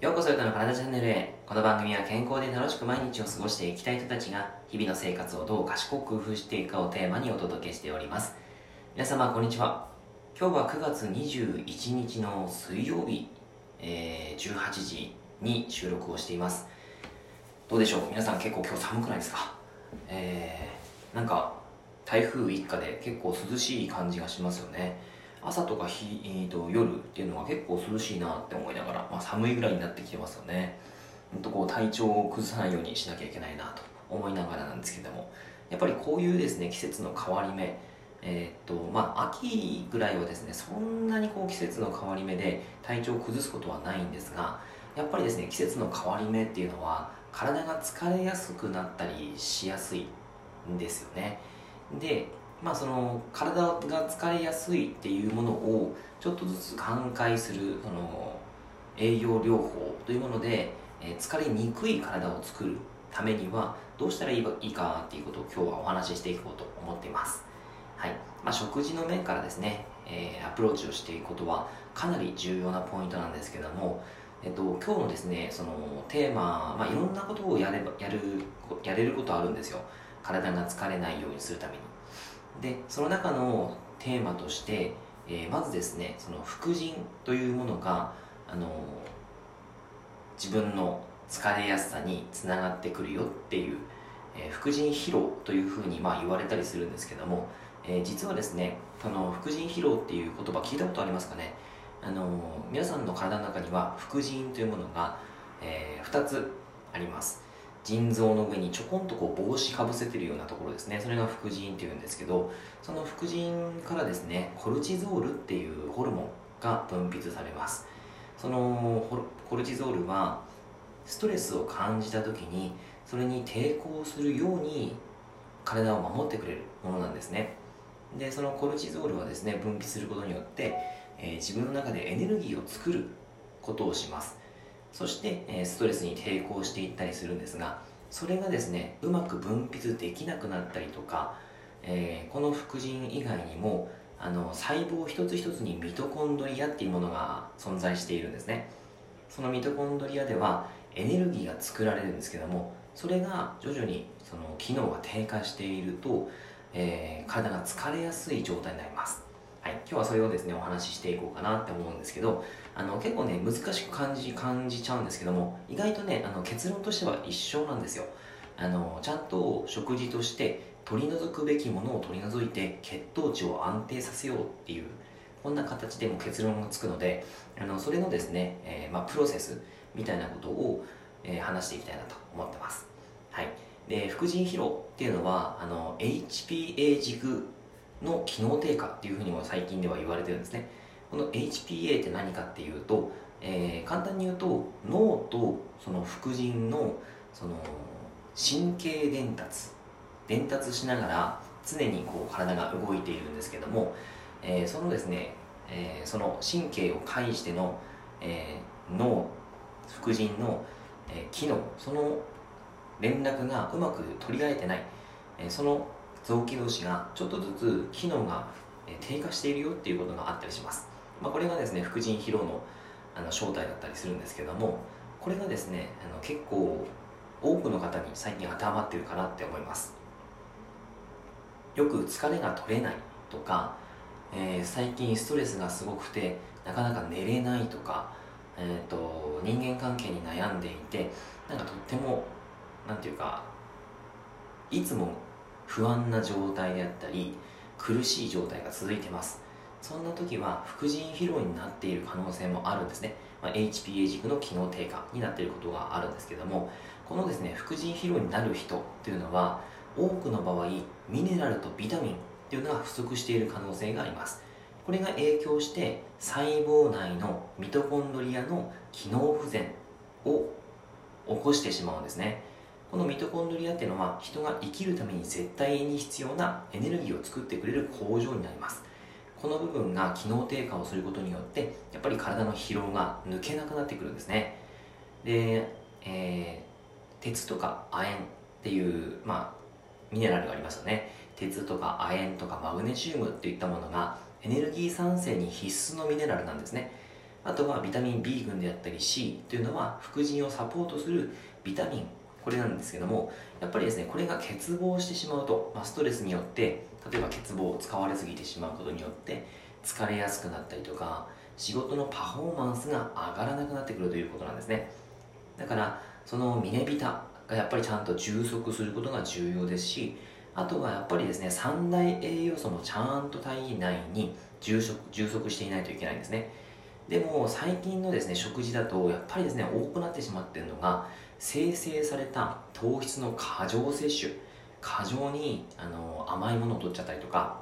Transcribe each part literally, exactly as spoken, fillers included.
ようこそゆたの体チャンネルへ。この番組は健康で楽しく毎日を過ごしていきたい人たちが日々の生活をどう賢く工夫していくかをテーマにお届けしております。皆様こんにちは。今日はくがつにじゅういちにちの水曜日、えー、じゅうはちじに収録をしています。どうでしょう皆さん、結構今日寒くないですか？えー、なんか台風一過で結構涼しい感じがしますよね。朝とか日、えー、と夜っていうのは結構涼しいなって思いながら、まあ、寒いぐらいになってきてますよね。ほんとこう体調を崩さないようにしなきゃいけないなと思いながらなんですけども、やっぱりこういうですね季節の変わり目、えーとまあ、秋ぐらいはですねそんなにこう季節の変わり目で体調を崩すことはないんですが、やっぱりですね季節の変わり目っていうのは体が疲れやすくなったりしやすいんですよね。でまあ、その体が疲れやすいっていうものをちょっとずつ緩解するその栄養療法というもので、えー、疲れにくい体を作るためにはどうしたらいいかっていうことを今日はお話ししていこうと思っています。はい、まあ、食事の面からですね、えー、アプローチをしていくことはかなり重要なポイントなんですけども、えっと、今日のですねそのテーマ、まあ、いろんなことをやれば、やる、やれることあるんですよ。体が疲れないようにするために。でその中のテーマとして、えー、まずですねその副腎というものが、あのー、自分の疲れやすさにつながってくるよっていう、えー、副腎疲労というふうにまあ言われたりするんですけども、えー、実はですねその副腎疲労っていう言葉聞いたことありますかね？あのー、皆さんの体の中には副腎というものが、えー、ふたつあります。腎臓の上にちょこんとこう帽子かぶせてるようなところですね。それが副腎っていうんですけど、その副腎からですねコルチゾールっていうホルモンが分泌されます。そのコルチゾールはストレスを感じた時にそれに抵抗するように体を守ってくれるものなんですね。でそのコルチゾールはですね分泌することによって、えー、自分の中でエネルギーを作ることをします。そしてストレスに抵抗していったりするんですが、それがですねうまく分泌できなくなったりとか、えー、この副腎以外にもあの細胞一つ一つにミトコンドリアっていうものが存在しているんですね。そのミトコンドリアではエネルギーが作られるんですけども、それが徐々にその機能が低下していると、えー、体が疲れやすい状態になります。はい、今日はそれをですねお話ししていこうかなって思うんですけど、あの結構ね難しく感じ感じちゃうんですけども、意外とねあの結論としては一緒なんですよ。あのちゃんと食事として取り除くべきものを取り除いて血糖値を安定させようっていう、こんな形でも結論がつくので、あのそれのですね、えーまあ、プロセスみたいなことを、えー、話していきたいなと思ってます。はい、で副腎疲労っていうのはあの エイチピーエー 軸の機能低下っていうふうにも最近では言われてるんですね。この エイチピーエー って何かっていうと、えー、簡単に言うと脳とその副腎のその神経伝達伝達しながら常にこう体が動いているんですけども、えー、そのですね、えー、その神経を介しての、えー、脳副腎の、えー、機能、その連絡がうまく取り合えてない、えー、その臓器同士がちょっとずつ機能が低下しているよっていうことがあったりします。まあ、これがですね副腎疲労のあの正体だったりするんですけども、これがですねあの結構多くの方に最近当てはまってるかなって思います。よく疲れが取れないとか、えー、最近ストレスがすごくてなかなか寝れないとか、えーと、人間関係に悩んでいてなんかとってもなんていうかいつも不安な状態であったり苦しい状態が続いてます。そんな時は副腎疲労になっている可能性もあるんですね。まあ、エイチピーエー 軸の機能低下になっていることがあるんですけども、このですね副腎疲労になる人というのは多くの場合ミネラルとビタミンというのが不足している可能性があります。これが影響して細胞内のミトコンドリアの機能不全を起こしてしまうんですね。このミトコンドリアっていうのは人が生きるために絶対に必要なエネルギーを作ってくれる工場になります。この部分が機能低下をすることによってやっぱり体の疲労が抜けなくなってくるんですね。で、えー、鉄とか亜鉛っていう、まあ、ミネラルがありますよね。鉄とか亜鉛とかマグネシウムっていったものがエネルギー産生に必須のミネラルなんですね。あとはビタミン ビー 群であったり シー というのは副腎をサポートするビタミン、これなんですけども、やっぱりですねこれが欠乏してしまうと、まあ、ストレスによって例えば欠乏を使われすぎてしまうことによって疲れやすくなったりとか、仕事のパフォーマンスが上がらなくなってくるということなんですね。だからそのミネビタがやっぱりちゃんと充足することが重要ですし、あとはやっぱりですね三大栄養素もちゃんと体内に充足、充足していないといけないんですね。でも最近のですね食事だとやっぱりですね多くなってしまっているのが、生成された糖質の過剰摂取、過剰にあの甘いものを取っちゃったりとか、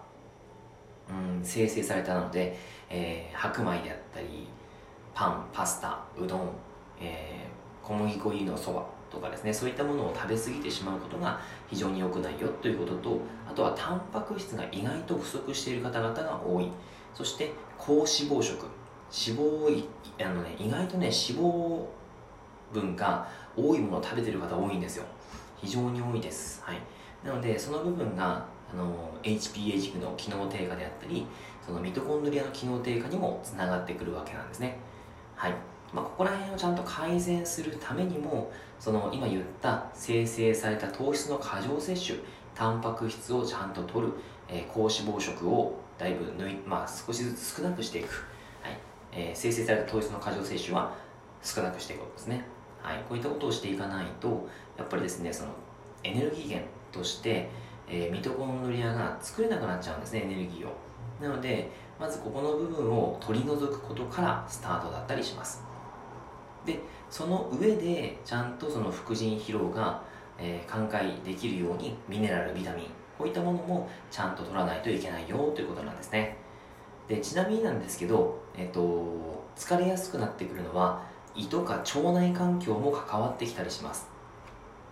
うん、生成されたので、えー、白米であったりパン、パスタ、うどん、えー、小麦粉入りのそばとかですね、そういったものを食べ過ぎてしまうことが非常に良くないよということと、あとはタンパク質が意外と不足している方々が多い。そして高脂肪食、脂肪をあの、ね、意外とね脂肪分が多いものを食べている方多いんですよ。非常に多いです、はい、なのでその部分があの エイチピーエー 軸の機能低下であったり、そのミトコンドリアの機能低下にもつながってくるわけなんですね。はい、まあ、ここら辺をちゃんと改善するためにも、その今言った生成された糖質の過剰摂取、タンパク質をちゃんと摂る、えー、高脂肪食をだいぶ抜い、まあ、少しずつ少なくしていく、はい、えー、生成された糖質の過剰摂取は少なくしていくことですね。はい、こういったことをしていかないと、やっぱりですねそのエネルギー源としてえー、ミトコンドリアが作れなくなっちゃうんですね、エネルギーを。なのでまずここの部分を取り除くことからスタートだったりします。でその上でちゃんとその副腎疲労が、えー、寛解できるようにミネラル、ビタミン、こういったものもちゃんと取らないといけないよということなんですね。でちなみになんですけど、えー、と疲れやすくなってくるのは胃とか腸内環境も関わってきたりします。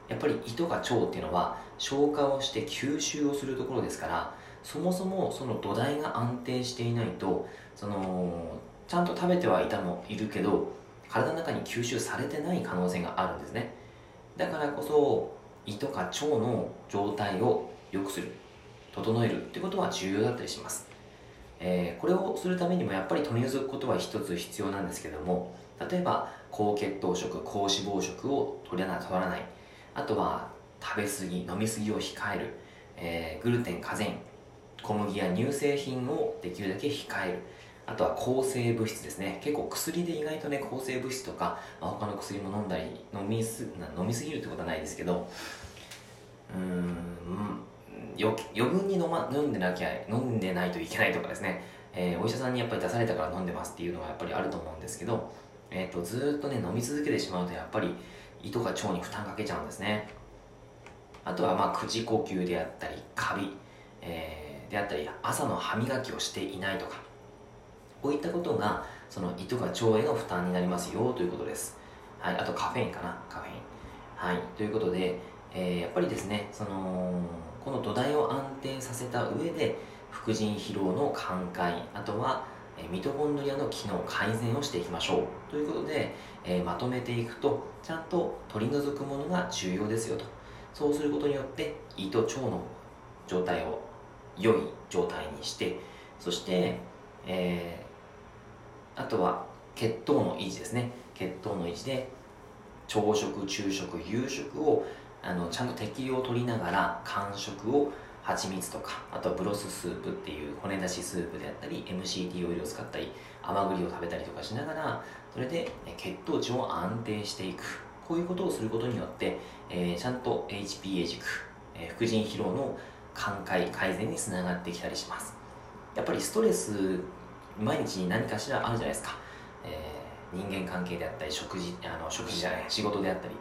やっぱり胃とか腸っていうのは消化をして吸収をするところですから、そもそもその土台が安定していないと、そのちゃんと食べてはいたもいるけど体の中に吸収されてない可能性があるんですね。だからこそ胃とか腸の状態を良くする、整えるってことは重要だったりします。えー、これをするためにもやっぱり取り除くことは一つ必要なんですけども、例えば高血糖食、高脂肪食を取らない、取らない、あとは食べ過ぎ、飲み過ぎを控える、えー、グルテン、カゼイン、小麦や乳製品をできるだけ控える、あとは抗生物質ですね。結構薬で意外とね抗生物質とか、まあ、他の薬も飲んだり飲みす、飲み過ぎるってことはないですけど、うーん余分に飲ま、飲んでなきゃ、飲んでないといけないとかですね、えー、お医者さんにやっぱり出されたから飲んでますっていうのはやっぱりあると思うんですけど、えー、とずーっとね飲み続けてしまうとやっぱり胃とか腸に負担かけちゃうんですね。あとはまあ口呼吸であったりカビ、えー、であったり朝の歯磨きをしていないとか、こういったことがその胃とか腸への負担になりますよということです。はい、あとカフェインかな、カフェイン、はい、ということで、えー、やっぱりですねそのこの土台を安定させた上で副腎疲労の緩解、あとはミトコンドリアの機能改善をしていきましょうということで、えー、まとめていくと、ちゃんと取り除くものが重要ですよと。そうすることによって胃と腸の状態を良い状態にして、そして、えー、あとは血糖の維持ですね。血糖の維持で朝食、昼食、夕食をあのちゃんと適量を取りながら、間食を蜂蜜とか、あとはブロススープっていう骨出しスープであったり エムシーティー オイルを使ったり甘栗を食べたりとかしながら、それで血糖値を安定していく、こういうことをすることによって、えー、ちゃんと エイチピーエー 軸、えー、副腎疲労の緩解改善につながってきたりします。やっぱりストレス毎日に何かしらあるじゃないですか。えー、人間関係であったり食事、あの食事じゃない仕事であったり、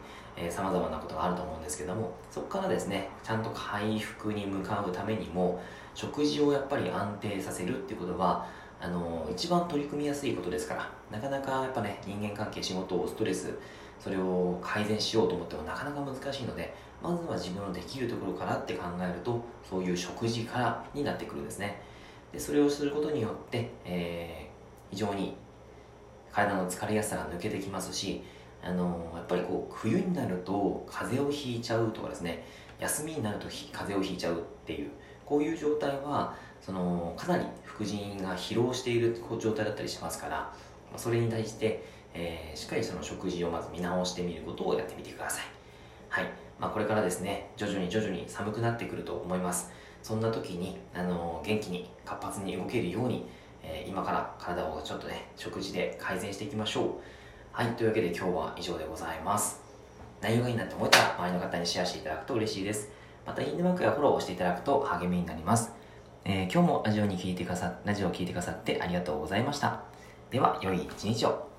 さまざまなことがあると思うんですけども、そこからですねちゃんと回復に向かうためにも食事をやっぱり安定させるっていうことはあの一番取り組みやすいことですから、なかなかやっぱね人間関係、仕事をストレス、それを改善しようと思ってもなかなか難しいので、まずは自分のできるところからって考えると、そういう食事からになってくるんですね。でそれをすることによって、えー、非常に体の疲れやすさが抜けてきますし、あのやっぱりこう冬になると風邪をひいちゃうとかですね、休みになると風邪をひいちゃうっていう、こういう状態はそのかなり副腎が疲労している状態だったりしますから、それに対して、えー、しっかりその食事をまず見直してみることをやってみてください。はい、まあ、これからですね、徐々に徐々に寒くなってくると思います。そんな時に、あのー、元気に活発に動けるように、えー、今から体をちょっとね、食事で改善していきましょう。はい、というわけで今日は以上でございます。内容がいいなと思ったら周りの方にシェアしていただくと嬉しいです。またいいねマークやフォローをしていただくと励みになります。えー、今日もラジオに聞いてくださ、ラジオを聞いてくださってありがとうございました。では、良い一日を。